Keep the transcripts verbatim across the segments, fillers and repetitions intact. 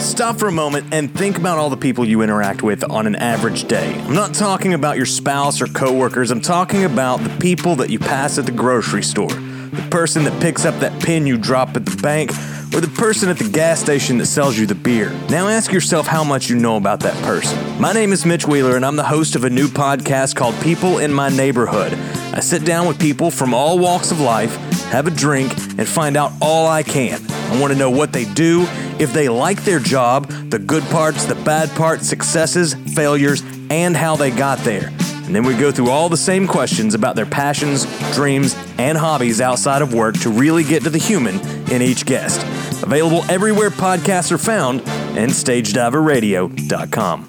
Stop for a moment and think about all the people you interact with on an average day. I'm not talking about your spouse or coworkers. I'm talking about the people that you pass at the grocery store, the person that picks up that pin you drop at the bank, or the person at the gas station that sells you the beer. Now ask yourself how much you know about that person. My name is Mitch Wheeler, and I'm the host of a new podcast called People in My Neighborhood. I sit down with people from all walks of life, have a drink, and find out all I can. I want to know what they do, if they like their job, the good parts, the bad parts, successes, failures, and how they got there. And then we go through all the same questions about their passions, dreams, and hobbies outside of work to really get to the human in each guest. Available everywhere podcasts are found and Stage Diver Radio dot com.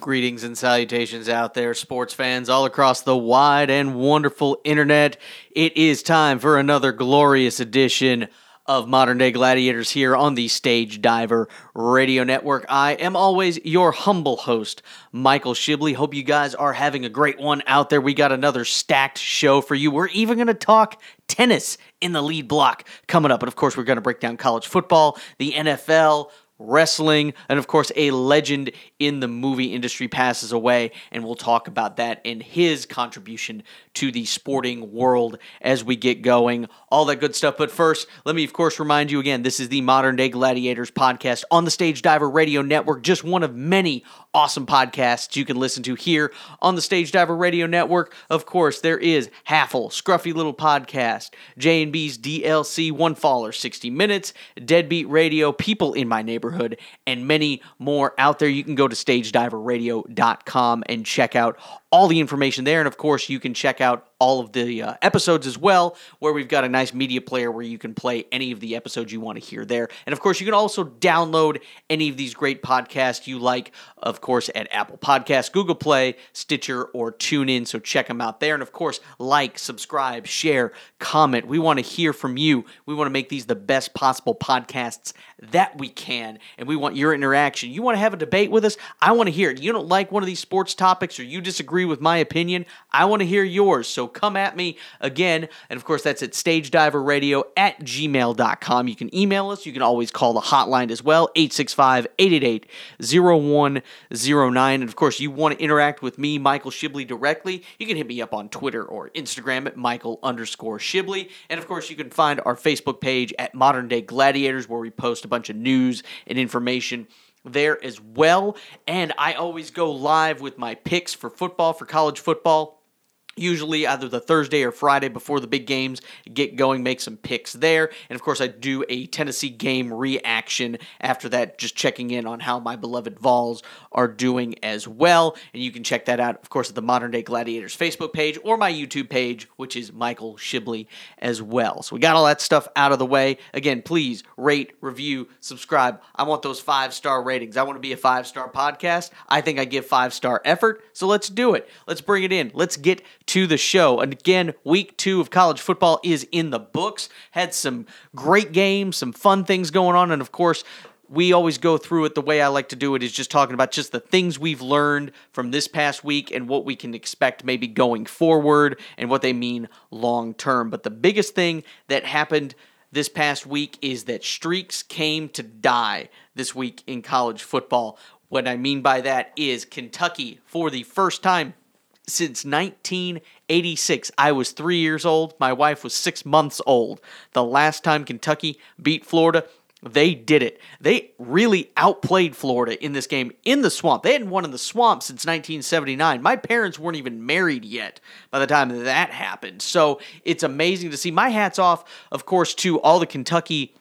Greetings and salutations out there, sports fans all across the wide and wonderful internet. It is time for another glorious edition of Modern Day Gladiators here on the Stage Diver Radio Network. I am always your humble host, Michael Shibley. Hope you guys are having a great one out there. We got another stacked show for you. We're even going to talk tennis in the lead block coming up. And of course, we're going to break down college football, the N F L, wrestling, and of course, a legend in the movie industry passes away, and we'll talk about that and his contribution to the sporting world as we get going, all that good stuff. But first, let me, of course, remind you again, this is the Modern Day Gladiators podcast on the Stage Diver Radio Network, just one of many awesome podcasts you can listen to here on the Stage Diver Radio Network. Of course, there is Halfle, Scruffy Little Podcast, J and B's D L C, One Faller, sixty minutes, Deadbeat Radio, People in My Neighborhood, and many more out there. You can go to Stage Diver Radio dot com and check out all the information there. And of course, you can check out all of the uh, episodes as well, where we've got a nice media player where you can play any of the episodes you want to hear there. And of course, you can also download any of these great podcasts you like, of course, at Apple Podcasts, Google Play, Stitcher, or TuneIn. So check them out there. And of course, like, subscribe, share, comment. We want to hear from you. We want to make these the best possible podcasts that we can. And we want your interaction. You want to have a debate with us? I want to hear it. You don't like one of these sports topics or you disagree with my opinion, I want to hear yours, so come at me again. And of course, that's at Stage Diver Radio at gmail dot com. You can email us. You can always call the hotline as well, eight six five, eight eight eight, zero one zero nine. And of course, you want to interact with me, Michael Shibley, directly, you can hit me up on Twitter or Instagram at Michael underscore Shibley. And of course, you can find our Facebook page at Modern Day Gladiators, where we post a bunch of news and information there as well. And I always go live with my picks for football, for college football, usually either the Thursday or Friday before the big games get going, make some picks there. And of course, I do a Tennessee game reaction after that, just checking in on how my beloved Vols are doing as well. And you can check that out, of course, at the Modern Day Gladiators Facebook page or my YouTube page, which is Michael Shibley as well. So we got all that stuff out of the way. Again, please rate, review, subscribe. I want those five-star ratings. I want to be a five-star podcast. I think I give five-star effort. So let's do it. Let's bring it in. Let's get to the show. And again, week two of college football is in the books. Had some great games, some fun things going on, and of course, we always go through it. The way I like to do it is just talking about just the things we've learned from this past week and what we can expect maybe going forward and what they mean long term. But the biggest thing that happened this past week is that streaks came to die this week in college football. What I mean by that is Kentucky, for the first time since nineteen eighty-six, I was three years old. My wife was six months old. The last time Kentucky beat Florida, they did it. They really outplayed Florida in this game in the swamp. They hadn't won in the swamp since nineteen seventy-nine. My parents weren't even married yet by the time that happened. So it's amazing to see. My hat's off, of course, to all the Kentucky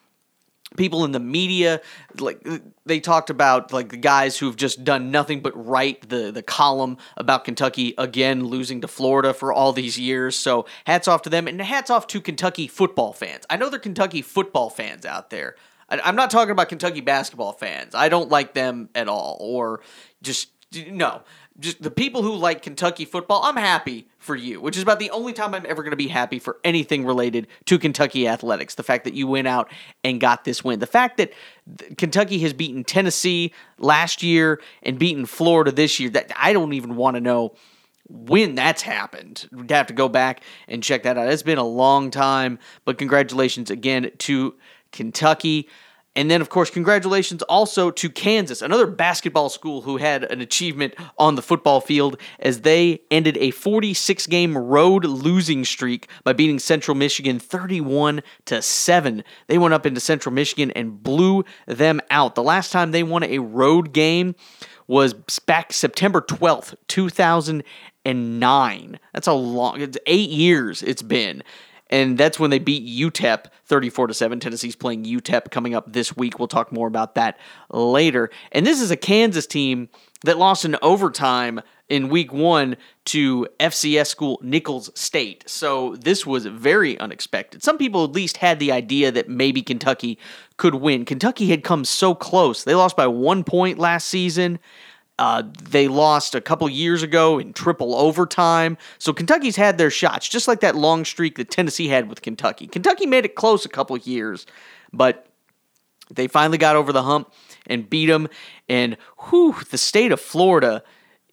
people in the media. Like, they talked about like the guys who've just done nothing but write the the column about Kentucky again losing to Florida for all these years. So hats off to them, and hats off to Kentucky football fans. I know they're Kentucky football fans out there. I, I'm not talking about Kentucky basketball fans. I don't like them at all, or just no. just the people who like Kentucky football, I'm happy for you, which is about the only time I'm ever going to be happy for anything related to Kentucky athletics. The fact that you went out and got this win. The fact that Kentucky has beaten Tennessee last year and beaten Florida this year, that I don't even want to know when that's happened. We'd have to go back and check that out. It's been a long time, but congratulations again to Kentucky. And then, of course, congratulations also to Kansas, another basketball school who had an achievement on the football field as they ended a forty-six game road losing streak by beating Central Michigan thirty-one to seven. They went up into Central Michigan and blew them out. The last time they won a road game was back September twelfth, two thousand nine. That's a long, it's eight years it's been. And that's when they beat U T E P thirty-four to seven. Tennessee's playing U T E P coming up this week. We'll talk more about that later. And this is a Kansas team that lost in overtime in week one to F C S school Nichols State. So this was very unexpected. Some people at least had the idea that maybe Kentucky could win. Kentucky had come so close. They lost by one point last season. Uh, they lost a couple years ago in triple overtime. So Kentucky's had their shots, just like that long streak that Tennessee had with Kentucky. Kentucky made it close a couple years, but they finally got over the hump and beat them. And whew, the state of Florida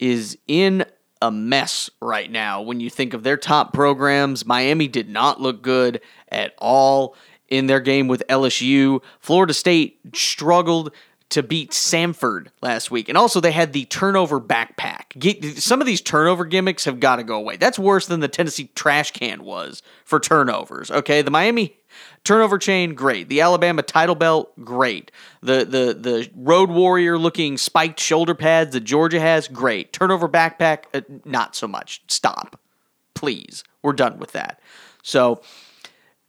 is in a mess right now when you think of their top programs. Miami did not look good at all in their game with L S U. Florida State struggled to beat Samford last week. And also they had the turnover backpack. Get, some of these turnover gimmicks have got to go away. That's worse than the Tennessee trash can was for turnovers. Okay, the Miami turnover chain, great. The Alabama title belt, great. The the the Road Warrior looking spiked shoulder pads that Georgia has, great. Turnover backpack, uh, not so much. Stop. Please. We're done with that. So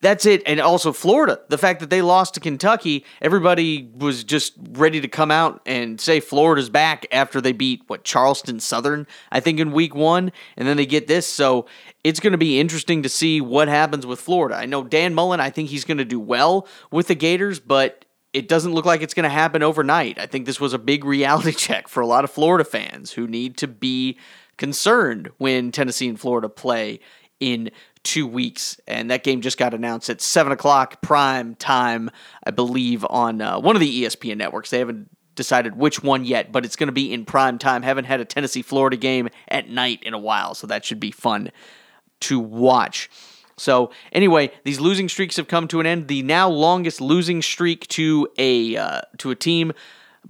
that's it. And also Florida, the fact that they lost to Kentucky, everybody was just ready to come out and say Florida's back after they beat, what, Charleston Southern, I think, in week one, and then they get this. So it's going to be interesting to see what happens with Florida. I know Dan Mullen, I think he's going to do well with the Gators, but it doesn't look like it's going to happen overnight. I think this was a big reality check for a lot of Florida fans who need to be concerned when Tennessee and Florida play in two weeks, and that game just got announced at seven o'clock prime time, I believe, on uh, one of the E S P N networks. They haven't decided which one yet, but it's going to be in prime time. Haven't had a Tennessee-Florida game at night in a while, so that should be fun to watch. So anyway, these losing streaks have come to an end. The now longest losing streak to a uh, to a team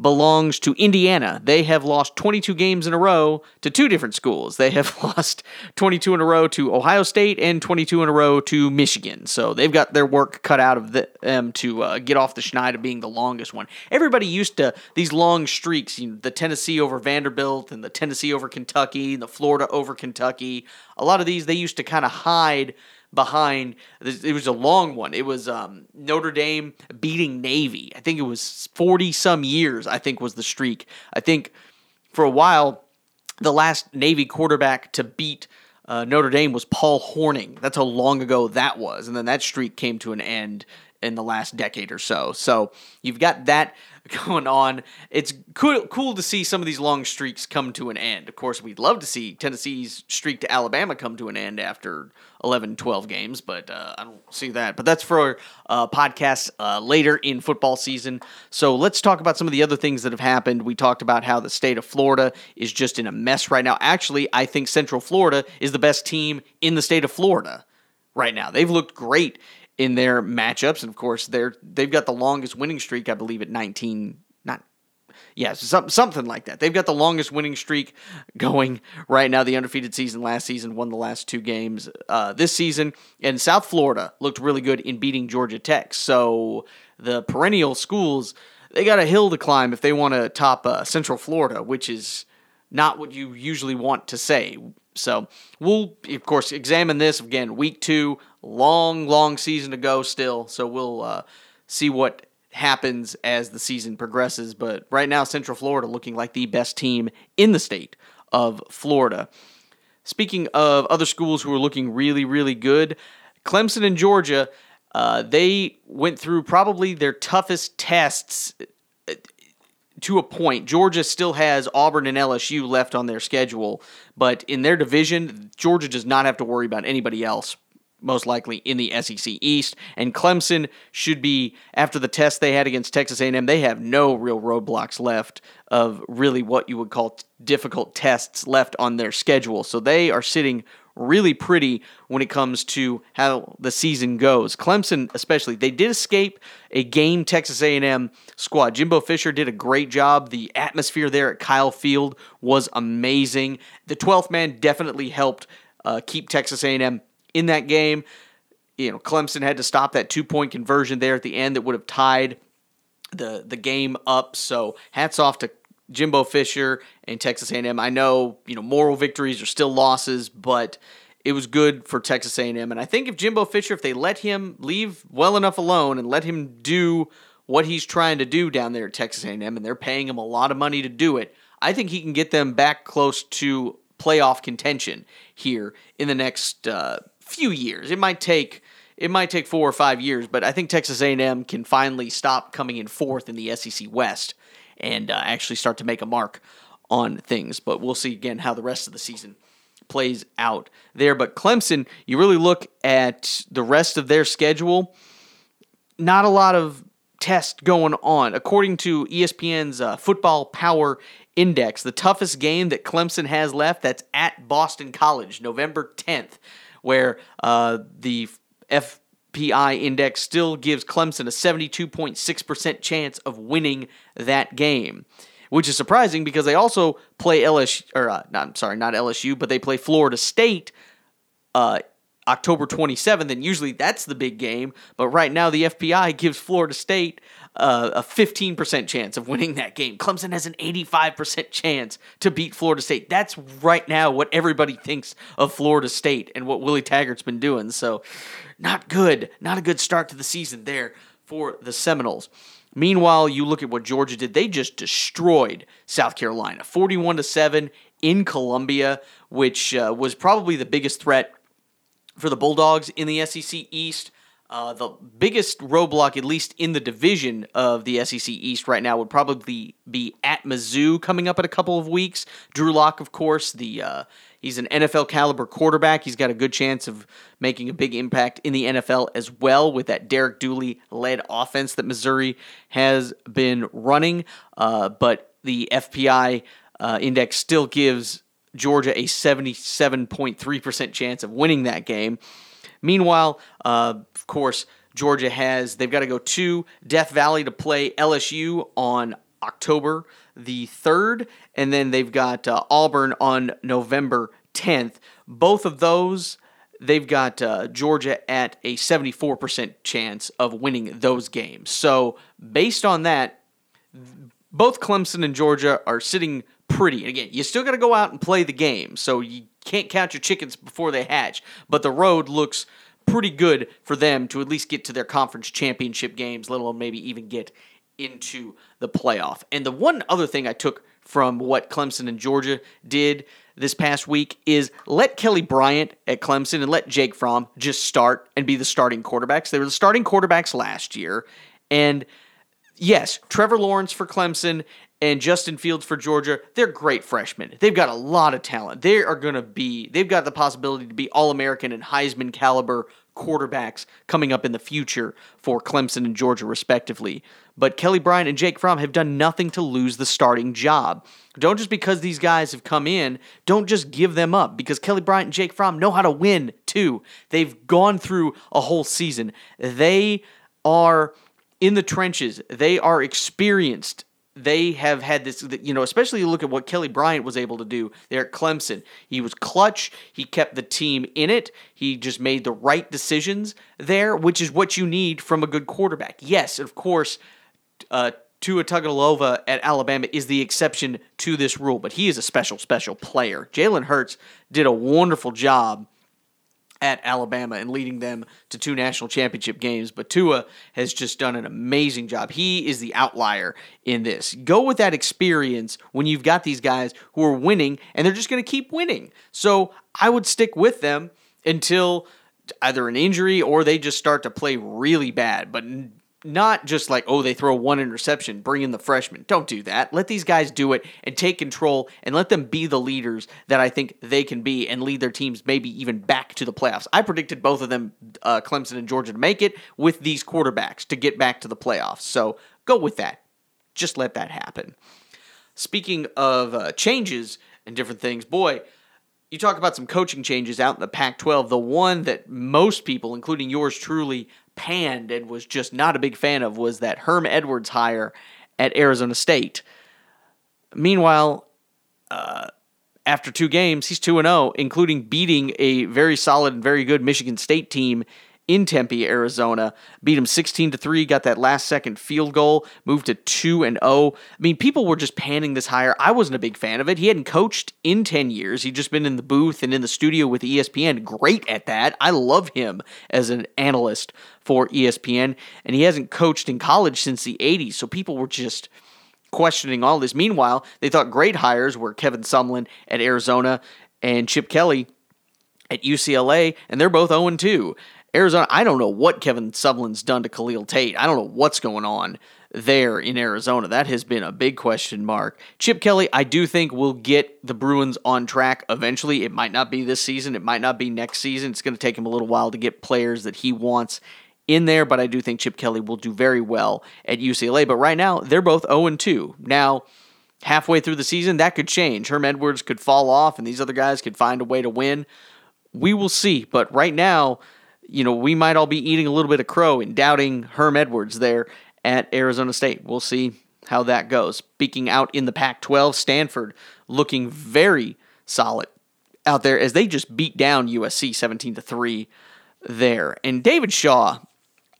belongs to Indiana. They have lost twenty-two games in a row to two different schools. They have lost twenty-two in a row to Ohio State and twenty-two in a row to Michigan. So they've got their work cut out of them to uh, get off the schneid of being the longest one. Everybody used to these long streaks, you know, the Tennessee over Vanderbilt and the Tennessee over Kentucky and the Florida over Kentucky. A lot of these they used to kind of hide behind. It was a long one. It was um, Notre Dame beating Navy. I think it was forty some years, I think, was the streak. I think for a while, the last Navy quarterback to beat uh, Notre Dame was Paul Hornung. That's how long ago that was. And then that streak came to an end in the last decade or so. So you've got that going on. It's cool, cool to see some of these long streaks come to an end. Of course, we'd love to see Tennessee's streak to Alabama come to an end after eleven, twelve games, but uh, I don't see that. But that's for uh, podcasts uh, later in football season. So let's talk about some of the other things that have happened. We talked about how the state of Florida is just in a mess right now. Actually, I think Central Florida is the best team in the state of Florida right now. They've looked great in their matchups, and of course, they're they've got the longest winning streak, I believe, at nineteen. Not, yeah, some, something like that. They've got the longest winning streak going right now. The undefeated season last season, won the last two games uh, this season, and South Florida looked really good in beating Georgia Tech. So the perennial schools, they got a hill to climb if they want to top uh, Central Florida, which is not what you usually want to say. So we'll, of course, examine this again, week two. Long, long season to go still, so we'll uh, see what happens as the season progresses. But right now, Central Florida looking like the best team in the state of Florida. Speaking of other schools who are looking really, really good, Clemson and Georgia, uh, they went through probably their toughest tests to a point. Georgia still has Auburn and L S U left on their schedule, but in their division, Georgia does not have to worry about anybody else, most likely in the S E C East, and Clemson should be, after the test they had against Texas A and M, they have no real roadblocks left of really what you would call t- difficult tests left on their schedule. So they are sitting really pretty when it comes to how the season goes. Clemson especially, they did escape a game Texas A and M squad. Jimbo Fisher did a great job. The atmosphere there at Kyle Field was amazing. The twelfth man definitely helped uh, keep Texas A and M in that game. You know, Clemson had to stop that two-point conversion there at the end that would have tied the the game up. So hats off to Jimbo Fisher and Texas A and M. I know, you know, moral victories are still losses, but it was good for Texas A and M. And I think if Jimbo Fisher, if they let him leave well enough alone and let him do what he's trying to do down there at Texas A and M, and they're paying him a lot of money to do it, I think he can get them back close to playoff contention here in the next uh, few years. It might take... It might take four or five years, but I think Texas A and M can finally stop coming in fourth in the S E C West and uh, actually start to make a mark on things. But we'll see, again, how the rest of the season plays out there. But Clemson, you really look at the rest of their schedule, not a lot of tests going on. According to E S P N's uh, Football Power Index, the toughest game that Clemson has left, that's at Boston College, November tenth, where uh, the F P I index still gives Clemson a seventy-two point six percent chance of winning that game, which is surprising because they also play L S U, or uh, not, I'm sorry, not L S U, but they play Florida State uh, October twenty-seventh, and usually that's the big game, but right now the F P I gives Florida State uh, a fifteen percent chance of winning that game. Clemson has an eighty-five percent chance to beat Florida State. That's right now what everybody thinks of Florida State and what Willie Taggart's been doing, so... Not good. Not a good start to the season there for the Seminoles. Meanwhile, you look at what Georgia did. They just destroyed South Carolina, forty-one to seven in Columbia, which uh, was probably the biggest threat for the Bulldogs in the S E C East. Uh, the biggest roadblock, at least in the division of the S E C East right now, would probably be at Mizzou coming up in a couple of weeks. Drew Lock, of course, the uh, he's an N F L caliber quarterback. He's got a good chance of making a big impact in the N F L as well with that Derek Dooley-led offense that Missouri has been running. Uh, but the F P I uh, index still gives Georgia a seventy-seven point three percent chance of winning that game. Meanwhile, uh, of course, Georgia has, they've got to go to Death Valley to play L S U on October the third, and then they've got uh, Auburn on November tenth. Both of those, they've got uh, Georgia at a seventy-four percent chance of winning those games. So, based on that, both Clemson and Georgia are sitting pretty. And again, you still got to go out and play the game, so you can't count your chickens before they hatch, but the road looks pretty good for them to at least get to their conference championship games, let alone maybe even get into the playoff. And the one other thing I took from what Clemson and Georgia did this past week is let Kelly Bryant at Clemson and let Jake Fromm just start and be the starting quarterbacks. They were the starting quarterbacks last year, and yes, Trevor Lawrence for Clemson and Justin Fields for Georgia, they're great freshmen. They've got a lot of talent. They are going to be, they've got the possibility to be All-American and Heisman caliber quarterbacks coming up in the future for Clemson and Georgia respectively. But Kelly Bryant and Jake Fromm have done nothing to lose the starting job. Don't just because these guys have come in, don't just give them up, because Kelly Bryant and Jake Fromm know how to win too. They've gone through a whole season. They are in the trenches. They are experienced. They have had this, you know, especially you look at what Kelly Bryant was able to do there at Clemson. He was clutch. He kept the team in it. He just made the right decisions there, which is what you need from a good quarterback. Yes, of course, uh, Tua Tagovailoa at Alabama is the exception to this rule, but he is a special, special player. Jalen Hurts did a wonderful job at Alabama and leading them to two national championship games. But Tua has just done an amazing job. He is the outlier in this. Go with that experience when you've got these guys who are winning, and they're just going to keep winning. So I would stick with them until either an injury or they just start to play really bad. But not just like, oh, they throw one interception, bring in the freshman. Don't do that. Let these guys do it and take control and let them be the leaders that I think they can be and lead their teams maybe even back to the playoffs. I predicted both of them, uh, Clemson and Georgia, to make it with these quarterbacks to get back to the playoffs. So go with that. Just let that happen. Speaking of uh, changes and different things, boy, you talk about some coaching changes out in the Pac twelve. The one that most people, including yours truly, panned and was just not a big fan of was that Herm Edwards hire at Arizona State. Meanwhile, uh, after two games, he's two and oh, including beating a very solid and very good Michigan State team in Tempe, Arizona. Beat him sixteen to three, got that last-second field goal, moved to two and oh. I mean, people were just panning this hire. I wasn't a big fan of it. He hadn't coached in ten years. He'd just been in the booth and in the studio with E S P N. Great at that. I love him as an analyst for E S P N, and he hasn't coached in college since the eighties, so people were just questioning all this. Meanwhile, they thought great hires were Kevin Sumlin at Arizona and Chip Kelly at U C L A, and they're both oh and two. Arizona, I don't know what Kevin Sumlin's done to Khalil Tate. I don't know what's going on there in Arizona. That has been a big question mark. Chip Kelly, I do think, will get the Bruins on track eventually. It might not be this season. It might not be next season. It's going to take him a little while to get players that he wants in there, but I do think Chip Kelly will do very well at U C L A. But right now, they're both oh and two. Now, halfway through the season, that could change. Herm Edwards could fall off, and these other guys could find a way to win. We will see, but right now, you know, we might all be eating a little bit of crow and doubting Herm Edwards there at Arizona State. We'll see how that goes. Speaking out in the Pac twelve, Stanford looking very solid out there as they just beat down U S C seventeen to three there. And David Shaw,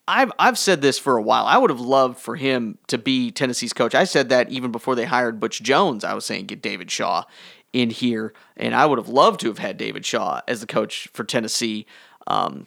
I've I've said this for a while. I would have loved for him to be Tennessee's coach. I said that even before they hired Butch Jones. I was saying get David Shaw in here, and I would have loved to have had David Shaw as the coach for Tennessee. Um,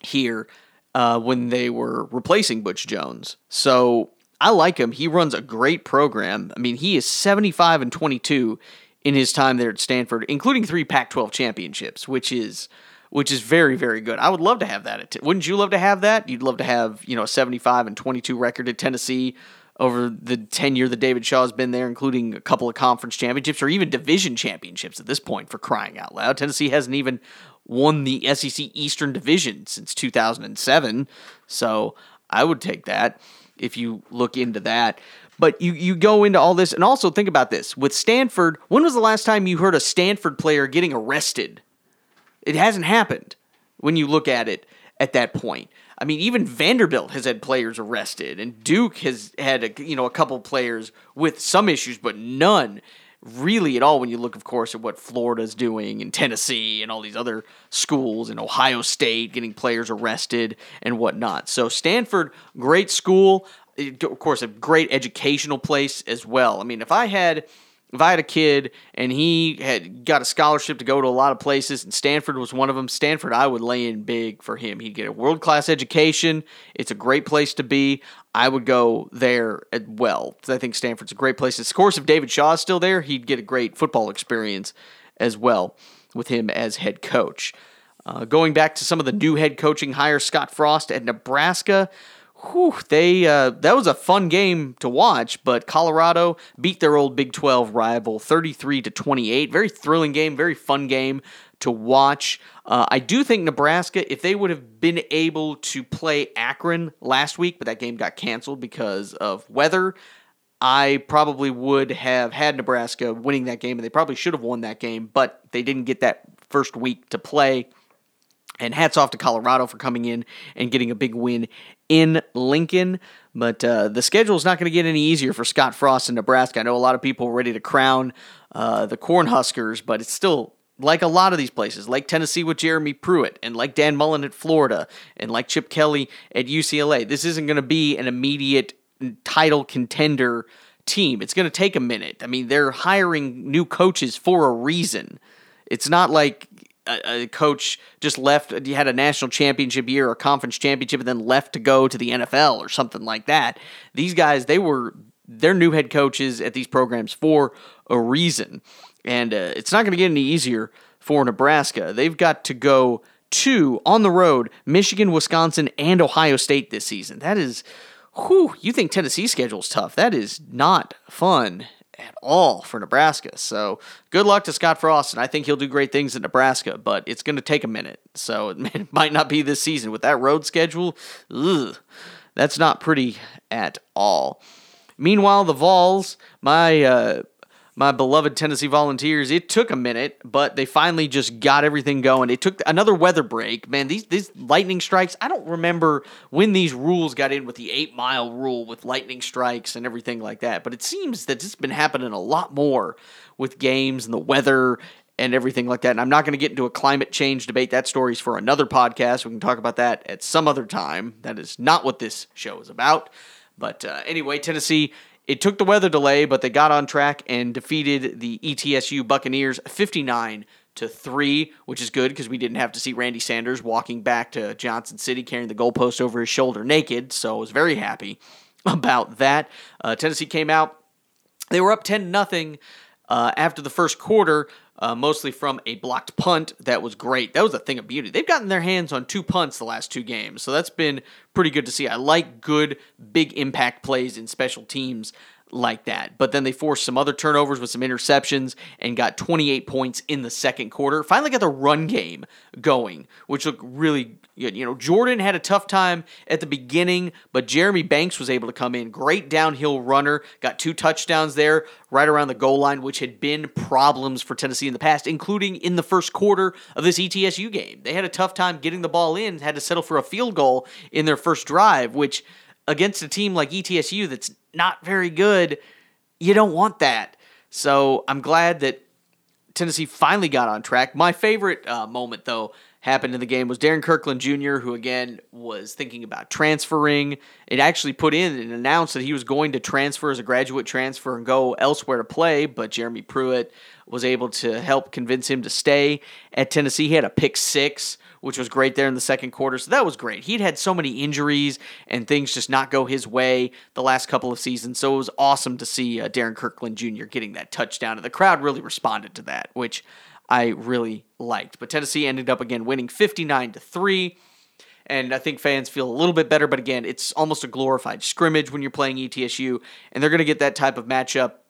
here uh, when they were replacing Butch Jones. So I like him. He runs a great program. I mean, he is seventy-five and twenty-two in his time there at Stanford, including three Pac twelve championships, which is which is very, very good. I would love to have that. At t- Wouldn't you love to have that? You'd love to have, you know, a seventy-five and twenty-two record at Tennessee over the tenure that David Shaw's been there, including a couple of conference championships or even division championships at this point, for crying out loud. Tennessee hasn't even won the S E C Eastern Division since two thousand seven, so I would take that if you look into that. But you, you go into all this, and also think about this. With Stanford, when was the last time you heard a Stanford player getting arrested? It hasn't happened when you look at it at that point. I mean, even Vanderbilt has had players arrested, and Duke has had a, you know, a couple players with some issues, but none really at all when you look, of course, at what Florida's doing and Tennessee and all these other schools and Ohio State getting players arrested and whatnot. So Stanford, great school, of course, a great educational place as well. I mean, if I had... If I had a kid and he had got a scholarship to go to a lot of places and Stanford was one of them, Stanford, I would lay in big for him. He'd get a world-class education. It's a great place to be. I would go there as well. I think Stanford's a great place. Of course, if David Shaw is still there, he'd get a great football experience as well with him as head coach. Uh, going back to some of the new head coaching hires, Scott Frost at Nebraska. Whew, they uh, that was a fun game to watch, but Colorado beat their old Big twelve rival thirty-three to twenty-eight. Very thrilling game, very fun game to watch. Uh, I do think Nebraska, if they would have been able to play Akron last week, but that game got canceled because of weather, I probably would have had Nebraska winning that game, and they probably should have won that game, but they didn't get that first week to play. And hats off to Colorado for coming in and getting a big win in Lincoln. But uh, the schedule is not going to get any easier for Scott Frost in Nebraska. I know a lot of people are ready to crown uh, the Cornhuskers, but it's still, like a lot of these places, like Tennessee with Jeremy Pruitt, and like Dan Mullen at Florida, and like Chip Kelly at U C L A. This isn't going to be an immediate title contender team. It's going to take a minute. I mean, they're hiring new coaches for a reason. It's not like a coach just left, he had a national championship year or conference championship and then left to go to the N F L or something like that. These guys, they were, they're new head coaches at these programs for a reason. And uh, it's not going to get any easier for Nebraska. They've got to go two on the road, Michigan, Wisconsin, and Ohio State this season. That is, whew, you think Tennessee's schedule's tough. That is not fun at all for Nebraska. So good luck to Scott Frost, and I think he'll do great things at Nebraska, but it's going to take a minute. So it might not be this season. With that road schedule, ugh, that's not pretty at all. Meanwhile, the Vols, my uh, my beloved Tennessee Volunteers, it took a minute, but they finally just got everything going. It took another weather break. Man, these, these lightning strikes, I don't remember when these rules got in with the eight-mile rule with lightning strikes and everything like that, but it seems that it's been happening a lot more with games and the weather and everything like that, and I'm not going to get into a climate change debate. That story's for another podcast. We can talk about that at some other time. That is not what this show is about. But uh, anyway, Tennessee, it took the weather delay, but they got on track and defeated the E T S U Buccaneers fifty-nine to three, which is good because we didn't have to see Randy Sanders walking back to Johnson City carrying the goalpost over his shoulder naked, so I was very happy about that. Uh, Tennessee came out. They were up ten nothing uh, after the first quarter, uh, mostly from a blocked punt. That was great. That was a thing of beauty. They've gotten their hands on two punts the last two games, so that's been pretty good to see. I like good, big impact plays in special teams like that. But then they forced some other turnovers with some interceptions and got twenty-eight points in the second quarter. Finally got the run game going, which looked really good. You know, Jordan had a tough time at the beginning, but Jeremy Banks was able to come in. Great downhill runner. Got two touchdowns there right around the goal line, which had been problems for Tennessee in the past, including in the first quarter of this E T S U game. They had a tough time getting the ball in, had to settle for a field goal in their first drive, which against a team like E T S U that's not very good, you don't want that. So I'm glad that Tennessee finally got on track. My favorite uh, moment, though, happened in the game was Darren Kirkland Junior, who, again, was thinking about transferring. It actually put in and announced that he was going to transfer as a graduate transfer and go elsewhere to play, but Jeremy Pruitt was able to help convince him to stay at Tennessee. He had a pick six, which was great there in the second quarter. So that was great. He'd had so many injuries and things just not go his way the last couple of seasons. So it was awesome to see uh, Darren Kirkland Junior getting that touchdown. And the crowd really responded to that, which I really liked. But Tennessee ended up, again, winning fifty-nine to three. And I think fans feel a little bit better. But again, it's almost a glorified scrimmage when you're playing E T S U. And they're going to get that type of matchup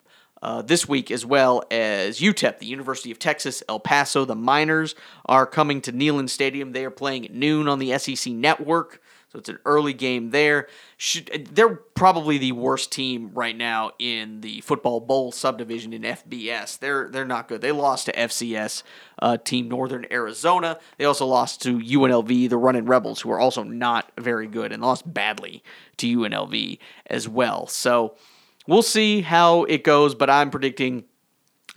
Uh, this week, as well as U T E P, the University of Texas, El Paso. The Miners are coming to Neyland Stadium. They are playing at noon on the S E C Network, so it's an early game there. Should, they're probably the worst team right now in the Football Bowl subdivision in F B S. They're they're not good. They lost to F C S uh, team Northern Arizona. They also lost to U N L V, the Runnin' Rebels, who are also not very good, and lost badly to U N L V as well. So we'll see how it goes, but I'm predicting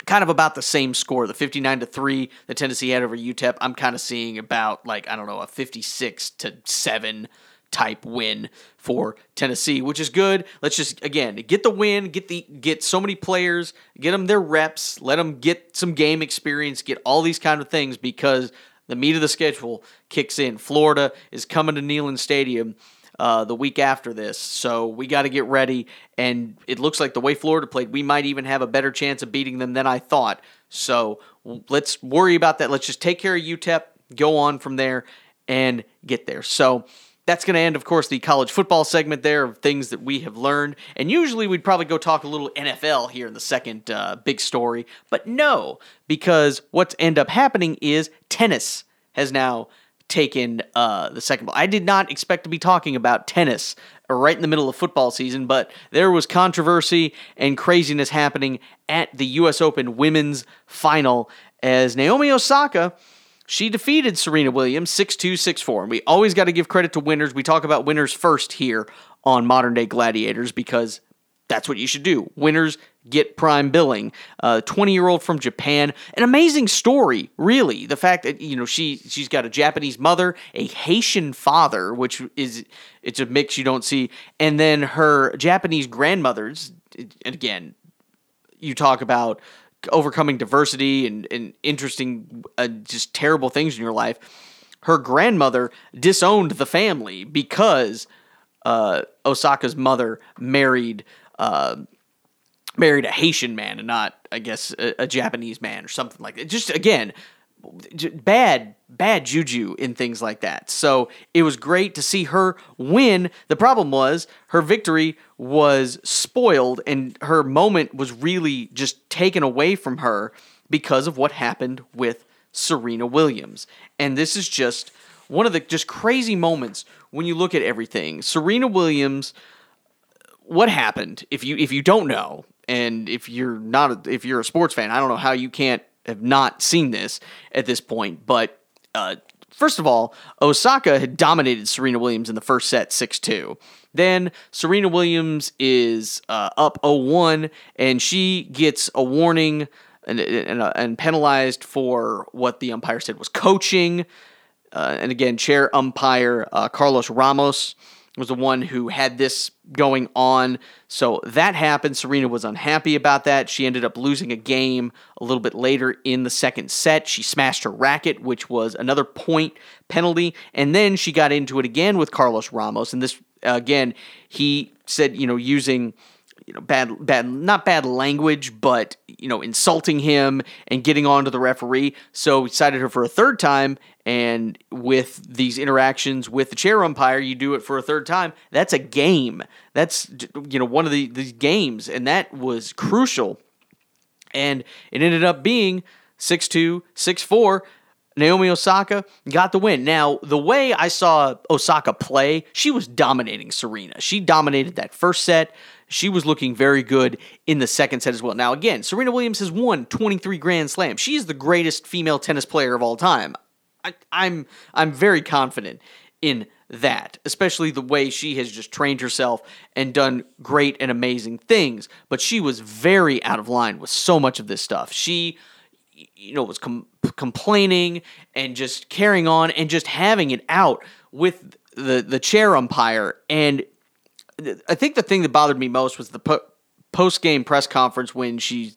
kind of about the same score. The fifty-nine to three that Tennessee had over U T E P, I'm kind of seeing about, like, I don't know, a fifty-six to seven type win for Tennessee, which is good. Let's just, again, get the win, get the get so many players, get them their reps, let them get some game experience, get all these kind of things, because the meat of the schedule kicks in. Florida is coming to Neyland Stadium Uh, the week after this, so we got to get ready, and it looks like the way Florida played, we might even have a better chance of beating them than I thought, so let's worry about that. Let's just take care of U T E P, go on from there, and get there. So that's going to end, of course, the college football segment there of things that we have learned, and usually we'd probably go talk a little N F L here in the second uh, big story, but no, because what's end up happening is tennis has now taken uh, the second ball. I did not expect to be talking about tennis right in the middle of football season, but there was controversy and craziness happening at the U S Open women's final as Naomi Osaka, she defeated Serena Williams six two, six four. And we always got to give credit to winners. We talk about winners first here on Modern Day Gladiators because that's what you should do. Winners get prime billing. A twenty-year-old from Japan. An amazing story, really. The fact that, you know, she, she's got a Japanese mother, a Haitian father, which is, it's a mix you don't see, and then her Japanese grandmother's, and again, you talk about overcoming diversity and, and interesting, uh, just terrible things in your life. Her grandmother disowned the family because uh, Osaka's mother married Uh, married a Haitian man and not, I guess, a, a Japanese man or something like that. Just, again, bad, bad juju in things like that. So it was great to see her win. The problem was her victory was spoiled and her moment was really just taken away from her because of what happened with Serena Williams. And this is just one of the just crazy moments when you look at everything. Serena Williams, what happened? If you if you don't know, and if you're not a, if you're a sports fan, I don't know how you can't have not seen this at this point. But uh, first of all, Osaka had dominated Serena Williams in the first set, six two. Then Serena Williams is uh, up oh one, and she gets a warning and, and, and penalized for what the umpire said was coaching. Uh, and again, chair umpire uh, Carlos Ramos was the one who had this going on. So that happened. Serena was unhappy about that. She ended up losing a game a little bit later in the second set. She smashed her racket, which was another point penalty. And then she got into it again with Carlos Ramos. And this, again, he said, you know, using... You know, bad, bad, not bad language, but, you know, insulting him and getting on to the referee. So we cited her for a third time. And with these interactions with the chair umpire, you do it for a third time. That's a game. That's, you know, one of the, these games. And that was crucial. And it ended up being six two, six four. Naomi Osaka got the win. Now, the way I saw Osaka play, she was dominating Serena. She dominated that first set. She was looking very good in the second set as well. Now, again, Serena Williams has won twenty-three Grand Slams. She is the greatest female tennis player of all time. I, I'm I'm very confident in that, especially the way she has just trained herself and done great and amazing things. But she was very out of line with so much of this stuff. She, you know, was com- complaining and just carrying on and just having it out with the, the chair umpire. And I think the thing that bothered me most was the po- post-game press conference when she's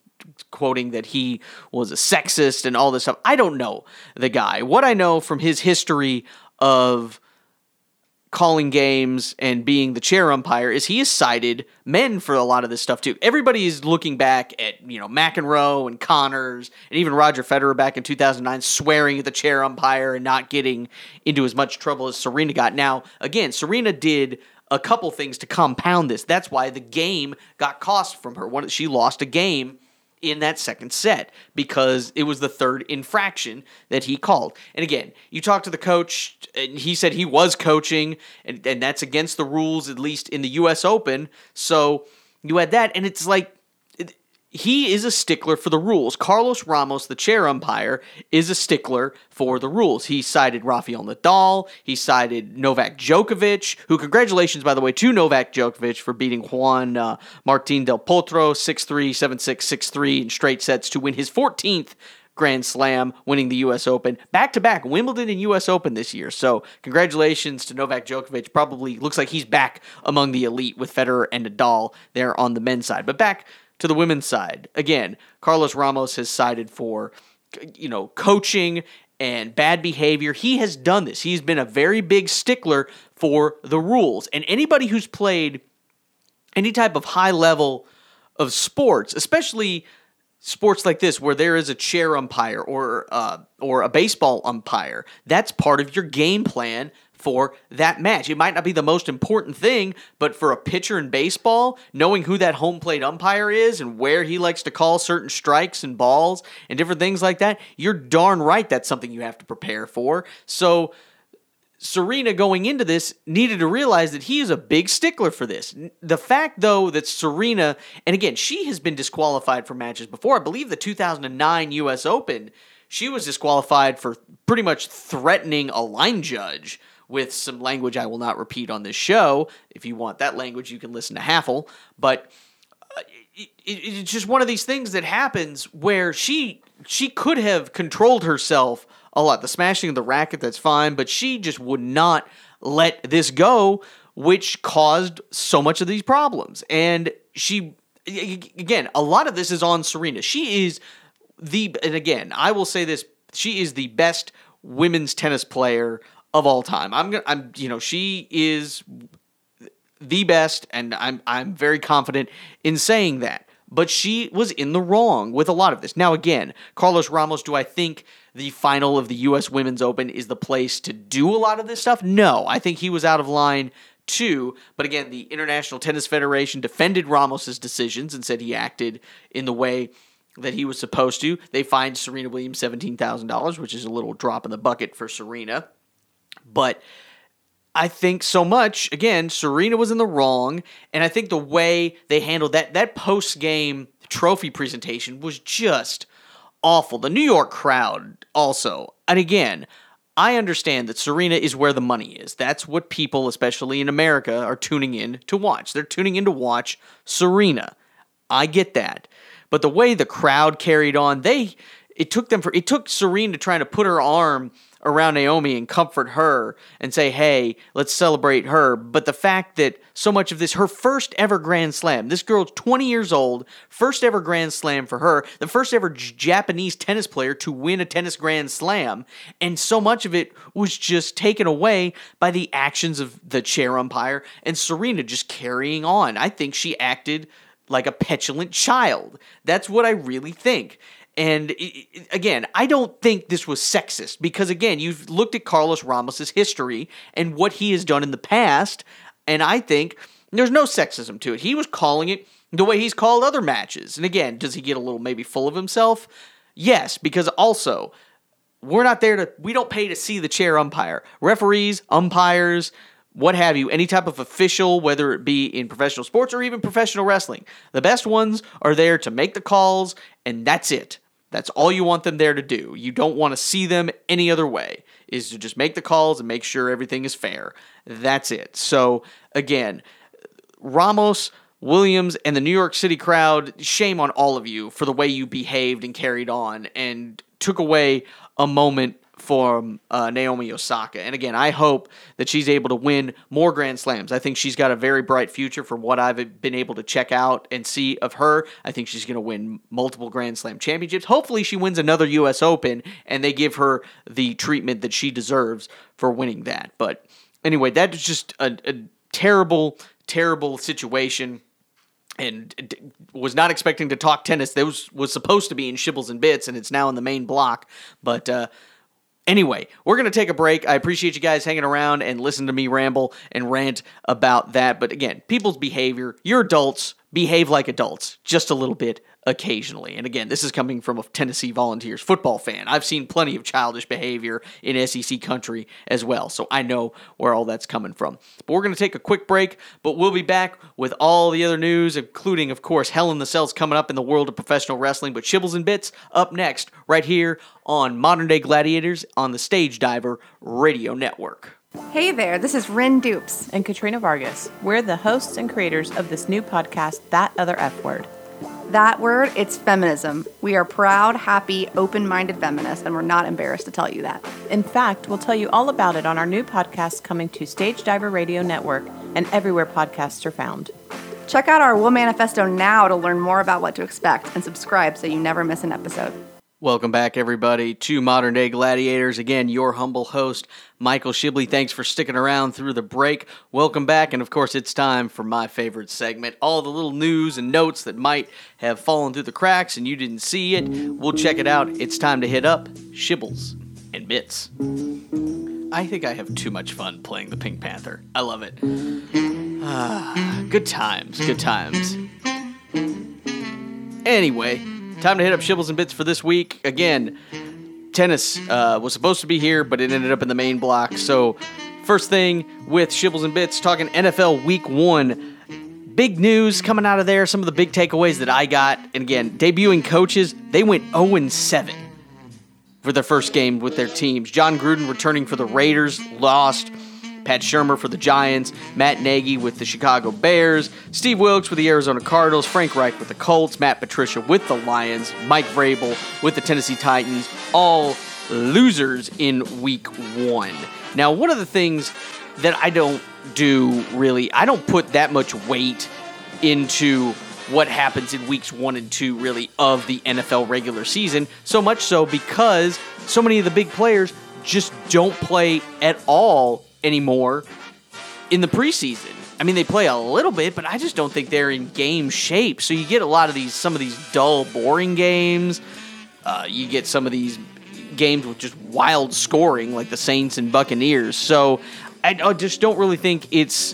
quoting that he was a sexist and all this stuff. I don't know the guy. What I know from his history of calling games and being the chair umpire is he has cited men for a lot of this stuff too. Everybody is looking back at, you know, McEnroe and Connors and even Roger Federer back in two thousand nine swearing at the chair umpire and not getting into as much trouble as Serena got. Now, again, Serena did a couple things to compound this. That's why the game got cost from her. One, she lost a game in that second set because it was the third infraction that he called. And again, you talk to the coach, and he said he was coaching, and, and that's against the rules, at least in the U S Open. So you had that, and it's like it, he is a stickler for the rules. Carlos Ramos, the chair umpire, is a stickler for the rules. He cited Rafael Nadal. He cited Novak Djokovic, who, congratulations, by the way, to Novak Djokovic for beating Juan uh, Martín del Potro six three, seven six, six three in straight sets to win his fourteenth Grand Slam, winning the U S Open. Back-to-back Wimbledon and U S Open this year. So congratulations to Novak Djokovic. Probably looks like he's back among the elite with Federer and Nadal there on the men's side. But back to the women's side, again, Carlos Ramos has cited for, you know, coaching and bad behavior. He has done this. He's been a very big stickler for the rules. And anybody who's played any type of high level of sports, especially sports like this where there is a chair umpire or uh, or a baseball umpire, that's part of your game plan for that match. It might not be the most important thing, but for a pitcher in baseball, knowing who that home plate umpire is and where he likes to call certain strikes and balls and different things like that, you're darn right that's something you have to prepare for. So Serena going into this needed to realize that he is a big stickler for this. The fact, though, that Serena, and again, she has been disqualified for matches before. I believe the two thousand nine U S Open, she was disqualified for pretty much threatening a line judge with some language I will not repeat on this show. If you want that language, you can listen to Halfle. But it, it, it's just one of these things that happens where she she could have controlled herself a lot. The smashing of the racket, that's fine, but she just would not let this go, which caused so much of these problems. And she, again, a lot of this is on Serena. She is the, and again, I will say this, she is the best women's tennis player of all time. I'm gonna, I'm, you know, she is the best, and I'm, I'm very confident in saying that. but she was in the wrong with a lot of this. Now, again, Carlos Ramos, do I think the final of the U S Women's Open is the place to do a lot of this stuff? No, I think he was out of line too. But again, the International Tennis Federation defended Ramos's decisions and said he acted in the way that he was supposed to. They fined Serena Williams seventeen thousand dollars, which is a little drop in the bucket for Serena. But I think so much, again, Serena was in the wrong, and I think the way they handled that, that post-game trophy presentation was just awful. The New York crowd also, and again, I understand that Serena is where the money is. That's what people, especially in America, are tuning in to watch. They're tuning in to watch Serena. I get that. But the way the crowd carried on, they it took them for it took Serena trying to put her arm around Naomi and comfort her and say, hey, let's celebrate her. But the fact that so much of this, her first ever Grand Slam, this girl's twenty years old, first ever Grand Slam for her, the first ever Japanese tennis player to win a tennis Grand Slam, and so much of it was just taken away by the actions of the chair umpire and Serena just carrying on. I think she acted like a petulant child. That's what I really think. And again, I don't think this was sexist because, again, you've looked at Carlos Ramos's history and what he has done in the past, and I think there's no sexism to it. He was calling it the way he's called other matches. And again, does he get a little maybe full of himself? Yes, because also, we're not there to, we don't pay to see the chair umpire. Referees, umpires, what have you, any type of official, whether it be in professional sports or even professional wrestling. The best ones are there to make the calls, and that's it. That's all you want them there to do. You don't want to see them any other way, is to just make the calls and make sure everything is fair. That's it. So, again, Ramos, Williams, and the New York City crowd, shame on all of you for the way you behaved and carried on and took away a moment from uh, Naomi Osaka. And again, I hope that she's able to win more Grand Slams. I think she's got a very bright future from what I've been able to check out and see of her. I think she's going to win multiple Grand Slam championships. Hopefully she wins another U S Open and they give her the treatment that she deserves for winning that. But anyway, that is just a, a terrible, terrible situation. And was not expecting to talk tennis. That was, was supposed to be in Shibbles and Bits, and it's now in the main block. But, uh, Anyway, we're going to take a break. I appreciate you guys hanging around and listening to me ramble and rant about that. But again, people's behavior, you're adults, behave like adults just a little bit occasionally. And again, this is coming from a Tennessee Volunteers football fan. I've seen plenty of childish behavior in S E C country as well, so I know where all that's coming from. But we're going to take a quick break, but we'll be back with all the other news, including, of course, Hell in the Cell's coming up in the world of professional wrestling. But Shibbles and Bits up next right here on Modern Day Gladiators on the Stage Diver Radio Network. Hey there, this is Rin Dupes and Katrina Vargas. We're the hosts and creators of this new podcast, That Other F Word. That word, it's feminism. We are proud, happy, open-minded feminists, and we're not embarrassed to tell you that. In fact, we'll tell you all about it on our new podcast coming to Stage Diver Radio Network and everywhere podcasts are found. Check out our Wool Manifesto now to learn more about what to expect and subscribe so you never miss an episode. Welcome back, everybody, to Modern Day Gladiators. Again, your humble host, Michael Shibley. Thanks for sticking around through the break. Welcome back, and of course, it's time for my favorite segment. All the little news and notes that might have fallen through the cracks and you didn't see it, we'll check it out. It's time to hit up Shibbles and Bits. I think I have too much fun playing the Pink Panther. I love it. Ah, good times, good times. Anyway, time to hit up Shibbles and Bits for this week. Again, tennis uh, was supposed to be here, but it ended up in the main block. So first thing with Shibbles and Bits, talking N F L Week one. Big news coming out of there, some of the big takeaways that I got. And again, debuting coaches, they went oh and seven for their first game with their teams. John Gruden returning for the Raiders, lost. Pat Shermer for the Giants, Matt Nagy with the Chicago Bears, Steve Wilkes with the Arizona Cardinals, Frank Reich with the Colts, Matt Patricia with the Lions, Mike Vrabel with the Tennessee Titans, all losers in week one. Now, one of the things that I don't do really, I don't put that much weight into what happens in weeks one and two, really, of the N F L regular season, so much so because so many of the big players just don't play at all anymore in the preseason. I mean, they play a little bit, but I just don't think they're in game shape. So you get a lot of these, some of these dull, boring games. Uh, you get some of these games with just wild scoring, like the Saints and Buccaneers. So I, I just don't really think it's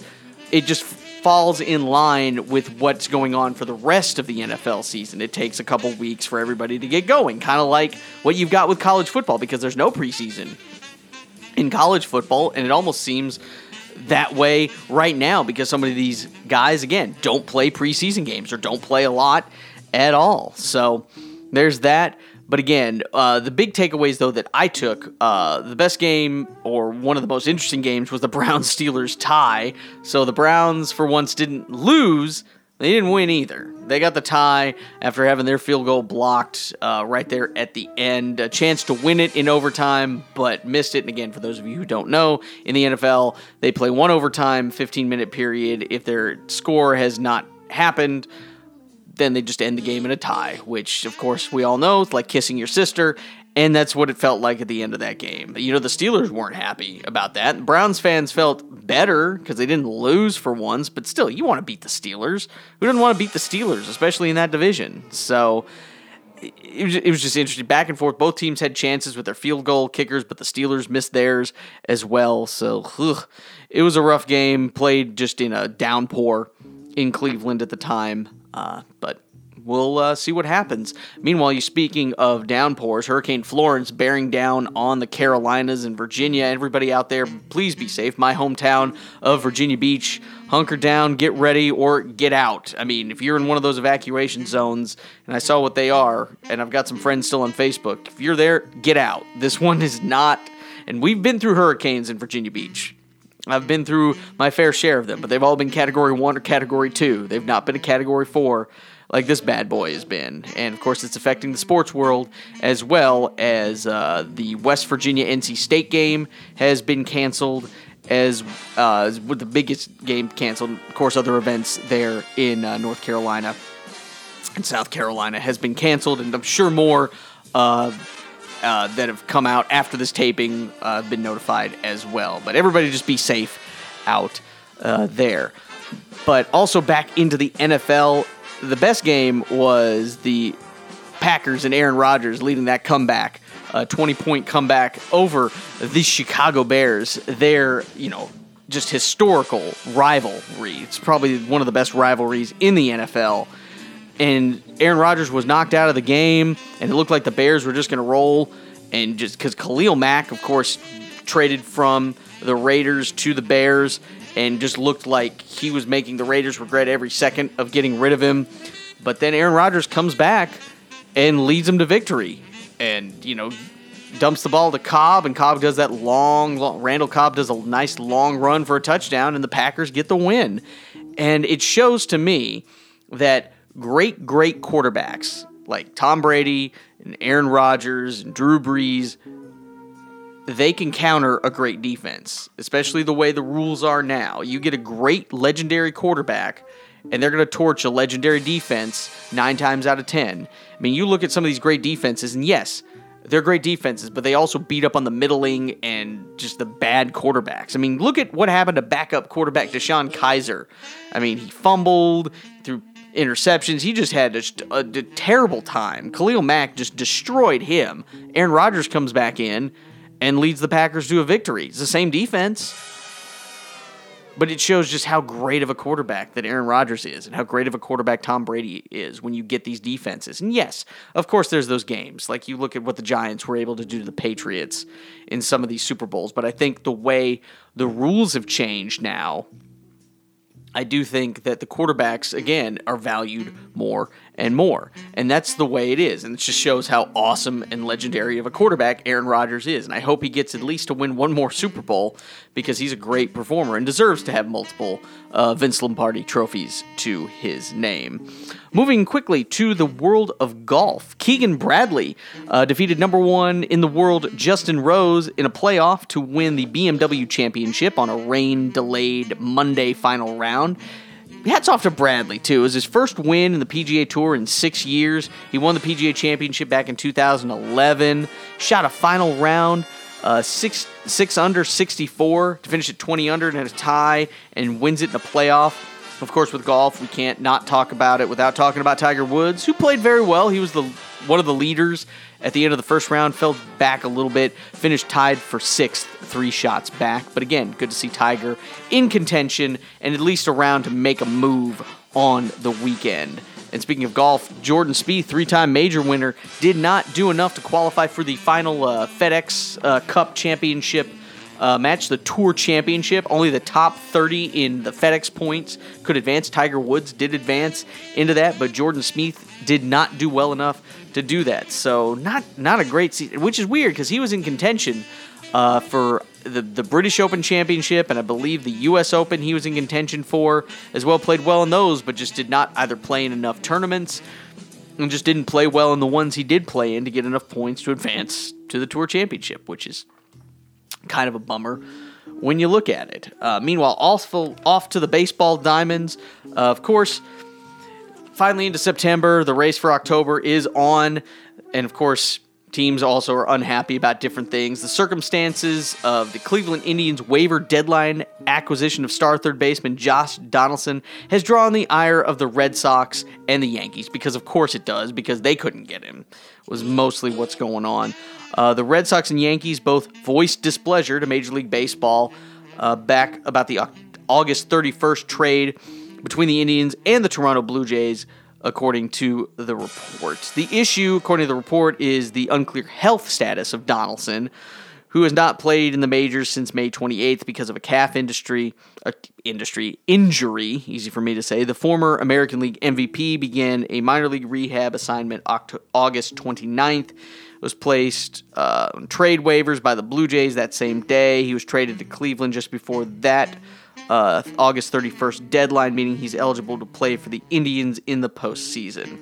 it just falls in line with what's going on for the rest of the N F L season. It takes a couple weeks for everybody to get going, kind of like what you've got with college football, because there's no preseason in college football, and it almost seems that way right now because some of these guys, again, don't play preseason games or don't play a lot at all. So there's that. But again, uh, the big takeaways, though, that I took, uh, the best game or one of the most interesting games was the Browns-Steelers tie. So the Browns, for once, didn't lose. They didn't win either. They got the tie after having their field goal blocked uh, right there at the end. A chance to win it in overtime, but missed it. And again, for those of you who don't know, in the N F L, they play one overtime, fifteen-minute period. If their score has not happened, then they just end the game in a tie, which, of course, we all know, it's like kissing your sister, and that's what it felt like at the end of that game. But, you know, the Steelers weren't happy about that. The Browns fans felt better because they didn't lose for once, but still, you want to beat the Steelers. Who doesn't want to beat the Steelers, especially in that division? So it was just interesting. Back and forth, both teams had chances with their field goal kickers, but the Steelers missed theirs as well. So ugh, it was a rough game, played just in a downpour in Cleveland at the time. Uh, but we'll uh, see what happens. Meanwhile, you speaking of downpours, Hurricane Florence bearing down on the Carolinas and Virginia. Everybody out there, please be safe. My hometown of Virginia Beach, hunker down, get ready, or get out. I mean, if you're in one of those evacuation zones, and I saw what they are, and I've got some friends still on Facebook, if you're there, get out. This one is not, and we've been through hurricanes in Virginia Beach. I've been through my fair share of them, but they've all been Category one or Category two. They've not been a Category four like this bad boy has been. And, of course, it's affecting the sports world as well as uh, the West Virginia-N C State game has been canceled as uh, with the biggest game canceled. Of course, other events there in uh, North Carolina and South Carolina has been canceled, and I'm sure more uh Uh, that have come out after this taping uh, been notified as well. But everybody just be safe out uh, there. But also back into the N F L, the best game was the Packers and Aaron Rodgers leading that comeback, a twenty-point comeback over the Chicago Bears. Their, you know, just historical rivalry. It's probably one of the best rivalries in the N F L. And Aaron Rodgers was knocked out of the game, and it looked like the Bears were just going to roll. And just because Khalil Mack, of course, traded from the Raiders to the Bears and just looked like he was making the Raiders regret every second of getting rid of him. But then Aaron Rodgers comes back and leads them to victory and, you know, dumps the ball to Cobb, and Cobb does that long, long Randall Cobb does a nice long run for a touchdown, and the Packers get the win. And it shows to me that Great, great quarterbacks like Tom Brady and Aaron Rodgers and Drew Brees, they can counter a great defense, especially the way the rules are now. You get a great legendary quarterback, and they're going to torch a legendary defense nine times out of ten. I mean, you look at some of these great defenses, and yes, they're great defenses, but they also beat up on the middling and just the bad quarterbacks. I mean, look at what happened to backup quarterback DeShone Kizer. I mean, he fumbled through interceptions. He just had a, a, a terrible time. Khalil Mack just destroyed him. Aaron Rodgers comes back in and leads the Packers to a victory. It's the same defense, but it shows just how great of a quarterback that Aaron Rodgers is and how great of a quarterback Tom Brady is when you get these defenses. And yes, of course, there's those games. Like you look at what the Giants were able to do to the Patriots in some of these Super Bowls, but I think the way the rules have changed now, I do think that the quarterbacks, again, are valued more and more. And that's the way it is. And it just shows how awesome and legendary of a quarterback Aaron Rodgers is. And I hope he gets at least to win one more Super Bowl because he's a great performer and deserves to have multiple uh, Vince Lombardi trophies to his name. Moving quickly to the world of golf, Keegan Bradley uh, defeated number one in the world Justin Rose in a playoff to win the B M W Championship on a rain-delayed Monday final round. Hats off to Bradley, too. It was his first win in the P G A Tour in six years. He won the P G A Championship back in two thousand eleven, shot a final round Uh, six six under sixty-four to finish at twenty under and had a tie and wins it in the playoff. Of course, with golf, we can't not talk about it without talking about Tiger Woods, who played very well. He was the one of the leaders at the end of the first round, fell back a little bit, finished tied for sixth, three shots back. But again, good to see Tiger in contention and at least around to make a move on the weekend. And speaking of golf, Jordan Spieth, three-time major winner, did not do enough to qualify for the final uh, FedEx uh, Cup Championship uh, match, the Tour Championship. Only the top thirty in the FedEx points could advance. Tiger Woods did advance into that, but Jordan Spieth did not do well enough to do that. So not not a great season, which is weird because he was in contention uh, for the, the British Open Championship, and I believe the U S Open he was in contention for as well, played well in those, but just did not either play in enough tournaments and just didn't play well in the ones he did play in to get enough points to advance to the Tour Championship, which is kind of a bummer when you look at it. Uh, meanwhile, also off to the baseball diamonds, uh, of course, finally into September, the race for October is on, and of course, teams also are unhappy about different things. The circumstances of the Cleveland Indians' waiver deadline acquisition of star third baseman Josh Donaldson has drawn the ire of the Red Sox and the Yankees, because of course it does, because they couldn't get him, was mostly what's going on. Uh, the Red Sox and Yankees both voiced displeasure to Major League Baseball uh, back about the August thirty-first trade between the Indians and the Toronto Blue Jays, according to the report. The issue, according to the report, is the unclear health status of Donaldson, who has not played in the majors since May twenty-eighth because of a calf industry, uh, industry injury, easy for me to say. The former American League M V P began a minor league rehab assignment Oct- August twenty-ninth. It was placed uh, on trade waivers by the Blue Jays that same day. He was traded to Cleveland just before that Uh, August thirty-first deadline, meaning he's eligible to play for the Indians in the postseason.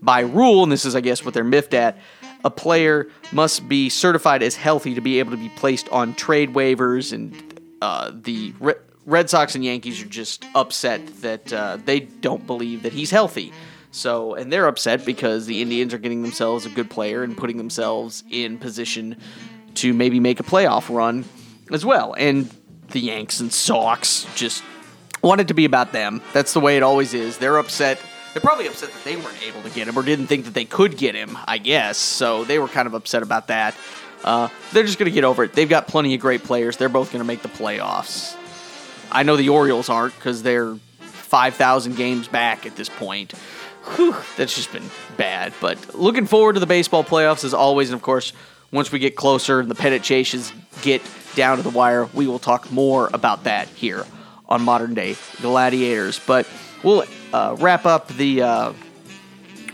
By rule, and this is, I guess, what they're miffed at, a player must be certified as healthy to be able to be placed on trade waivers, and uh, the Re- Red Sox and Yankees are just upset that uh, they don't believe that he's healthy. So, and they're upset because the Indians are getting themselves a good player and putting themselves in position to maybe make a playoff run as well. And the Yanks and Sox just want it to be about them. That's the way it always is. They're upset. They're probably upset that they weren't able to get him or didn't think that they could get him, I guess. So they were kind of upset about that. Uh, they're just going to get over it. They've got plenty of great players. They're both going to make the playoffs. I know the Orioles aren't because they're five thousand games back at this point. Whew, that's just been bad. But looking forward to the baseball playoffs as always. And, of course, once we get closer and the pennant chases get down to the wire, we will talk more about that here on Modern Day Gladiators. But we'll uh, wrap up the uh,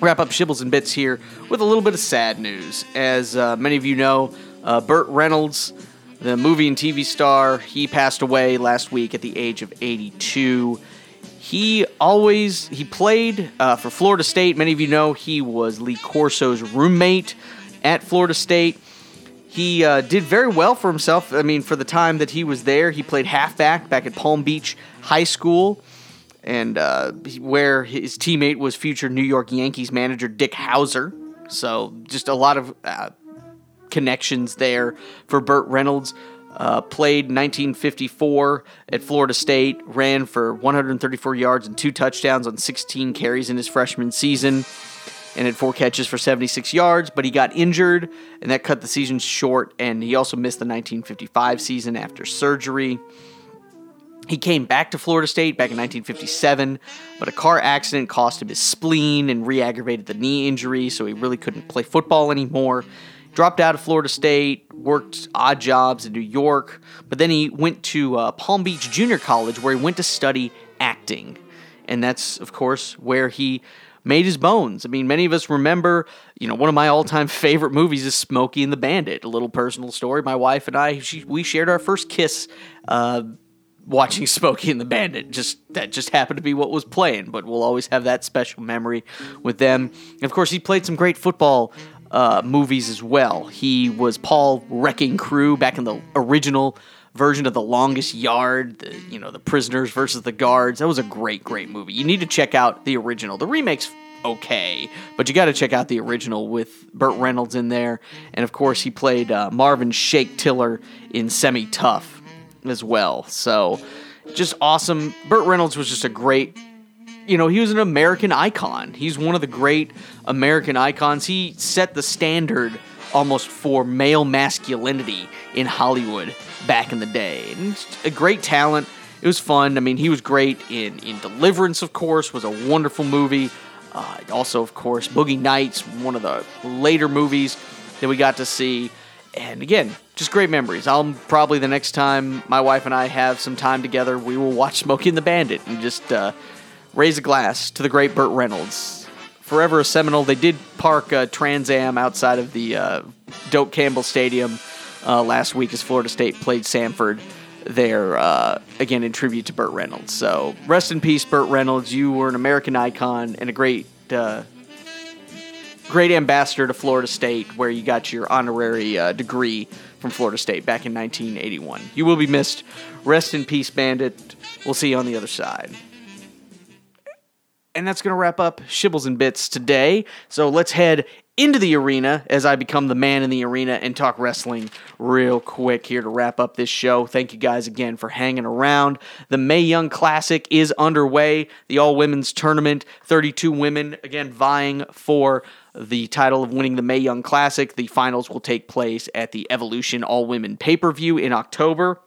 wrap up Shibbles and Bits here with a little bit of sad news. As uh, many of you know, uh, Burt Reynolds, the movie and T V star, he passed away last week at the age of eighty-two. He always he played uh, for Florida State. Many of you know he was Lee Corso's roommate at Florida State. He uh, did very well for himself. I mean, for the time that he was there, he played halfback back at Palm Beach High School, and uh, where his teammate was future New York Yankees manager Dick Hauser. So just a lot of uh, connections there for Burt Reynolds. Uh, played nineteen fifty-four at Florida State, ran for one hundred thirty-four yards and two touchdowns on sixteen carries in his freshman season, and had four catches for seventy-six yards, but he got injured, and that cut the season short, and he also missed the nineteen fifty-five season after surgery. He came back to Florida State back in nineteen fifty-seven, but a car accident cost him his spleen and re-aggravated the knee injury, so he really couldn't play football anymore. Dropped out of Florida State, worked odd jobs in New York, but then he went to uh, Palm Beach Junior College, where he went to study acting, and that's, of course, where he made his bones. I mean, many of us remember, you know, one of my all-time favorite movies is Smokey and the Bandit. A little personal story. My wife and I, she, we shared our first kiss uh, watching Smokey and the Bandit. Just that just happened to be what was playing, but we'll always have that special memory with them. And of course, he played some great football uh, movies as well. He was Paul Wrecking Crew back in the original version of The Longest Yard, the, you know, the prisoners versus the guards. That was a great, great movie. You need to check out the original. The remake's okay. But you got to check out the original with Burt Reynolds in there. And, of course, he played uh, Marvin Shake Tiller in Semi-Tough as well. So just awesome. Burt Reynolds was just a great, you know, he was an American icon. He's one of the great American icons. He set the standard almost for male masculinity in Hollywood back in the day. And a great talent. It was fun. I mean, he was great in, in Deliverance, of course, was a wonderful movie. Uh, also, of course, Boogie Nights, one of the later movies that we got to see. And again, just great memories. I'll probably the next time my wife and I have some time together, we will watch Smokey and the Bandit and just uh, raise a glass to the great Burt Reynolds. Forever a Seminole. They did park uh, Trans Am outside of the uh, Doak Campbell Stadium uh, last week as Florida State played Samford there, uh, again, in tribute to Burt Reynolds. So rest in peace, Burt Reynolds. You were an American icon and a great uh, great ambassador to Florida State, where you got your honorary uh, degree from Florida State back in nineteen eighty-one. You will be missed. Rest in peace, Bandit. We'll see you on the other side. And that's going to wrap up Shibbles and Bits today. So let's head into the arena as I become the man in the arena and talk wrestling real quick here to wrap up this show. Thank you guys again for hanging around. The Mae Young Classic is underway. The all-women's tournament, thirty-two women, again, vying for the title of winning the Mae Young Classic. The finals will take place at the Evolution All-Women Pay-Per-View in October.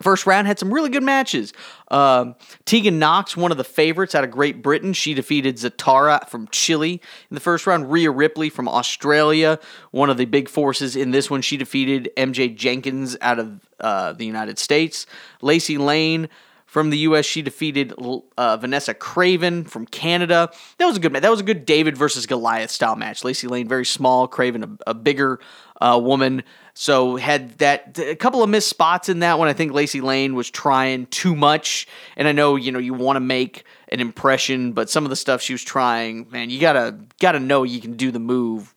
First round had some really good matches. Um, Tegan Nox, one of the favorites out of Great Britain. She defeated Zatara from Chile in the first round. Rhea Ripley from Australia, one of the big forces in this one. She defeated M J Jenkins out of uh, the United States. Lacey Lane from the U S, she defeated uh, Vanessa Craven from Canada. That was a good match. That was a good David versus Goliath style match. Lacey Lane, very small. Craven, a, a bigger uh, woman. So had that a couple of missed spots in that one. I think Lacey Lane was trying too much, and I know you know you want to make an impression, but some of the stuff she was trying, man, you gotta gotta know you can do the move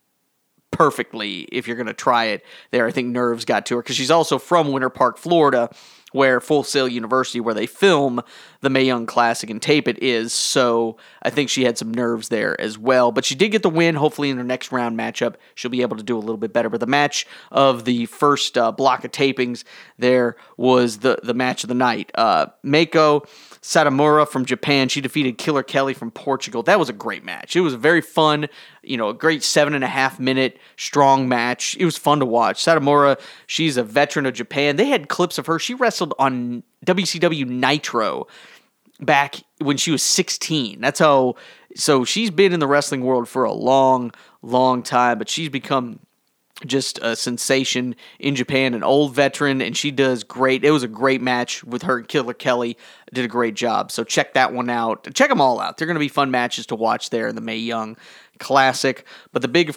perfectly if you're gonna try it. There, I think nerves got to her because she's also from Winter Park, Florida, where Full Sail University, where they film the Mae Young Classic and tape it, is. So I think she had some nerves there as well. But she did get the win. Hopefully in her next round matchup, she'll be able to do a little bit better. But the match of the first uh, block of tapings there was the, the match of the night. Uh, Meiko Satomura from Japan, she defeated Killer Kelly from Portugal. That was a great match. It was a very fun, you know, a great seven and a half minute strong match. It was fun to watch. Satomura, she's a veteran of Japan. They had clips of her. She wrestled on W C W Nitro back when she was sixteen. That's how, so she's been in the wrestling world for a long, long time, but she's become just a sensation in Japan, an old veteran, and she does great. It was a great match with her and Killer Kelly. Did a great job. So check that one out. Check them all out. They're going to be fun matches to watch there in the Mae Young Classic. But the big,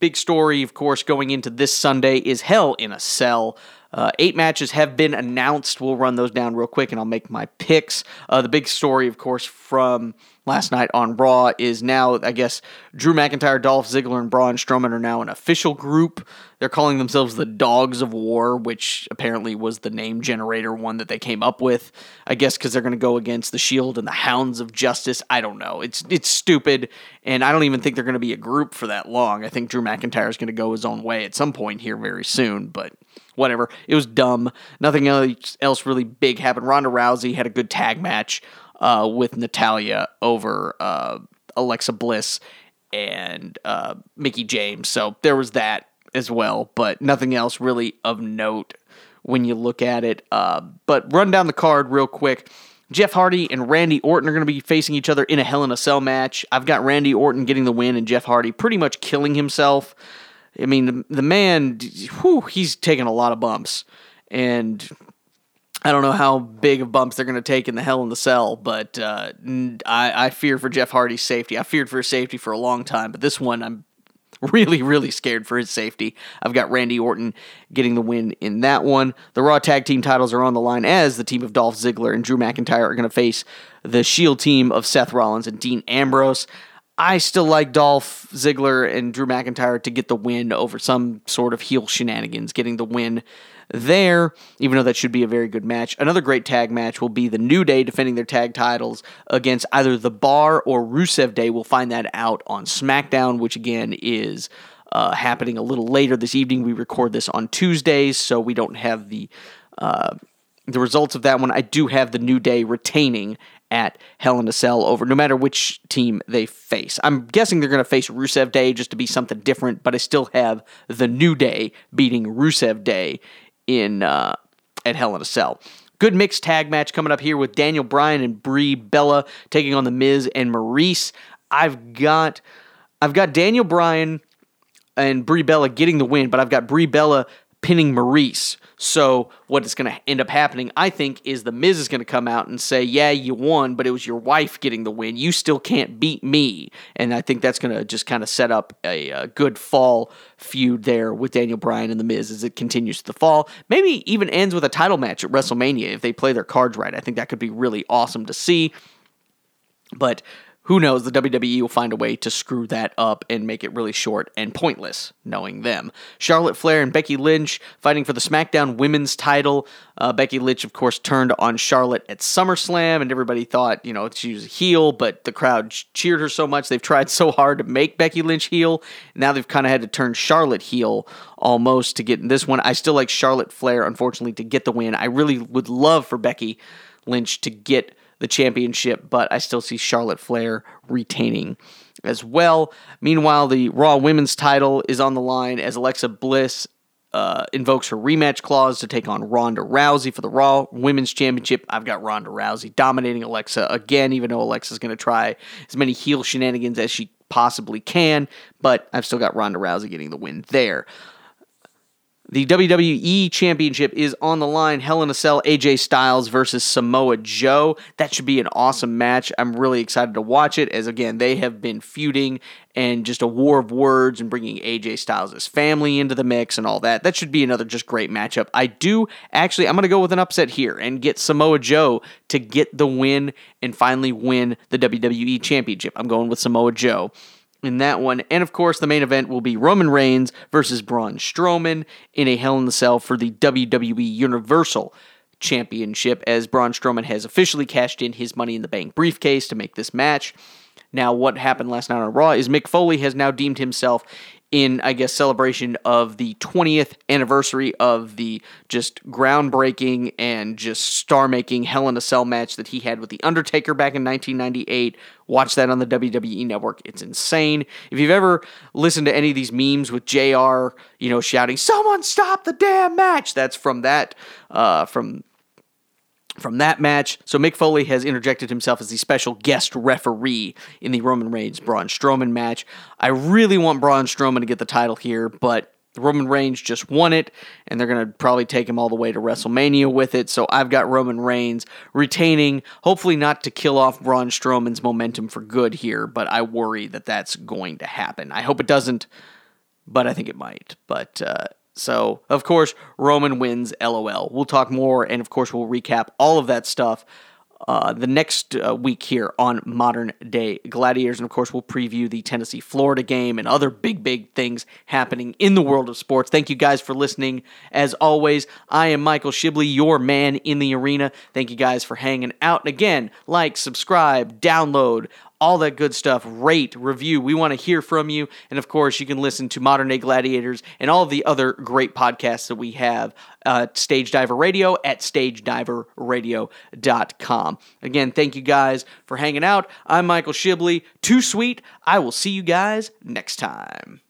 big story, of course, going into this Sunday is Hell in a Cell. Uh, eight matches have been announced. We'll run those down real quick, and I'll make my picks. Uh, the big story, of course, from last night on Raw is now, I guess, Drew McIntyre, Dolph Ziggler, and Braun Strowman are now an official group. They're calling themselves the Dogs of War, which apparently was the name generator one that they came up with, I guess, because they're going to go against the Shield and the Hounds of Justice. I don't know. It's it's stupid, and I don't even think they're going to be a group for that long. I think Drew McIntyre is going to go his own way at some point here very soon, but whatever. It was dumb. Nothing else really big happened. Ronda Rousey had a good tag match uh, with Natalya over uh, Alexa Bliss and uh, Mickie James. So there was that as well, but nothing else really of note when you look at it. Uh, but run down the card real quick. Jeff Hardy and Randy Orton are going to be facing each other in a Hell in a Cell match. I've got Randy Orton getting the win and Jeff Hardy pretty much killing himself. I mean, the, the man, whew, he's taking a lot of bumps, and I don't know how big of bumps they're going to take in the Hell in the Cell, but uh, I, I fear for Jeff Hardy's safety. I feared for his safety for a long time, but this one I'm really, really scared for his safety. I've got Randy Orton getting the win in that one. The Raw Tag Team titles are on the line as the team of Dolph Ziggler and Drew McIntyre are going to face the Shield team of Seth Rollins and Dean Ambrose. I still like Dolph Ziggler and Drew McIntyre to get the win over some sort of heel shenanigans, getting the win there, even though that should be a very good match. Another great tag match will be the New Day defending their tag titles against either The Bar or Rusev Day. We'll find that out on SmackDown, which again is uh, happening a little later this evening. We record this on Tuesdays, so we don't have the uh, the results of that one. I do have the New Day retaining at Hell in a Cell over, no matter which team they face. I'm guessing they're going to face Rusev Day just to be something different, but I still have the New Day beating Rusev Day in uh, at Hell in a Cell. Good mixed tag match coming up here with Daniel Bryan and Brie Bella taking on The Miz and Maurice. I've got I've got Daniel Bryan and Brie Bella getting the win, but I've got Brie Bella pinning Maurice. So what is going to end up happening, I think, is The Miz is going to come out and say, yeah, you won, but it was your wife getting the win. You still can't beat me. And I think that's going to just kind of set up a, a good fall feud there with Daniel Bryan and The Miz as it continues to the fall. Maybe even ends with a title match at WrestleMania if they play their cards right. I think that could be really awesome to see. But who knows, the W W E will find a way to screw that up and make it really short and pointless, knowing them. Charlotte Flair and Becky Lynch fighting for the SmackDown Women's title. Uh, Becky Lynch, of course, turned on Charlotte at SummerSlam, and everybody thought, you know, she was a heel, but the crowd cheered her so much. They've tried so hard to make Becky Lynch heel. Now they've kind of had to turn Charlotte heel almost to get in this one. I still like Charlotte Flair, unfortunately, to get the win. I really would love for Becky Lynch to get the championship, but I still see Charlotte Flair retaining as well. Meanwhile, the Raw Women's title is on the line as Alexa Bliss uh, invokes her rematch clause to take on Ronda Rousey for the Raw Women's Championship. I've got Ronda Rousey dominating Alexa again, even though Alexa's going to try as many heel shenanigans as she possibly can, but I've still got Ronda Rousey getting the win there. The W W E Championship is on the line. Hell in a Cell, A J Styles versus Samoa Joe. That should be an awesome match. I'm really excited to watch it as, again, they have been feuding and just a war of words and bringing A J Styles' family into the mix and all that. That should be another just great matchup. I do, actually, I'm going to go with an upset here and get Samoa Joe to get the win and finally win the W W E Championship. I'm going with Samoa Joe in that one. And of course, the main event will be Roman Reigns versus Braun Strowman in a Hell in a Cell for the W W E Universal Championship, as Braun Strowman has officially cashed in his Money in the Bank briefcase to make this match. Now, what happened last night on Raw is Mick Foley has now deemed himself in, I guess, celebration of the twentieth anniversary of the just groundbreaking and just star-making Hell in a Cell match that he had with The Undertaker back in nineteen ninety-eight. Watch that on the W W E Network. It's insane. If you've ever listened to any of these memes with J R, you know, shouting, "Someone stop the damn match!" That's from that, uh, from... From that match. So Mick Foley has interjected himself as the special guest referee in the Roman Reigns-Braun Strowman match. I really want Braun Strowman to get the title here, but Roman Reigns just won it, and they're going to probably take him all the way to WrestleMania with it. So I've got Roman Reigns retaining, hopefully not to kill off Braun Strowman's momentum for good here, but I worry that that's going to happen. I hope it doesn't, but I think it might. But, uh... So, of course, Roman wins, LOL. We'll talk more, and of course, we'll recap all of that stuff uh, the next uh, week here on Modern Day Gladiators. And, of course, we'll preview the Tennessee-Florida game and other big, big things happening in the world of sports. Thank you guys for listening. As always, I am Michael Shibley, your man in the arena. Thank you guys for hanging out. And again, like, subscribe, download, all that good stuff. Rate, review. We want to hear from you. And of course, you can listen to Modern Day Gladiators and all of the other great podcasts that we have uh, at Stage Diver Radio at Stage Diver Radio dot com. Again, thank you guys for hanging out. I'm Michael Shibley. Too sweet. I will see you guys next time.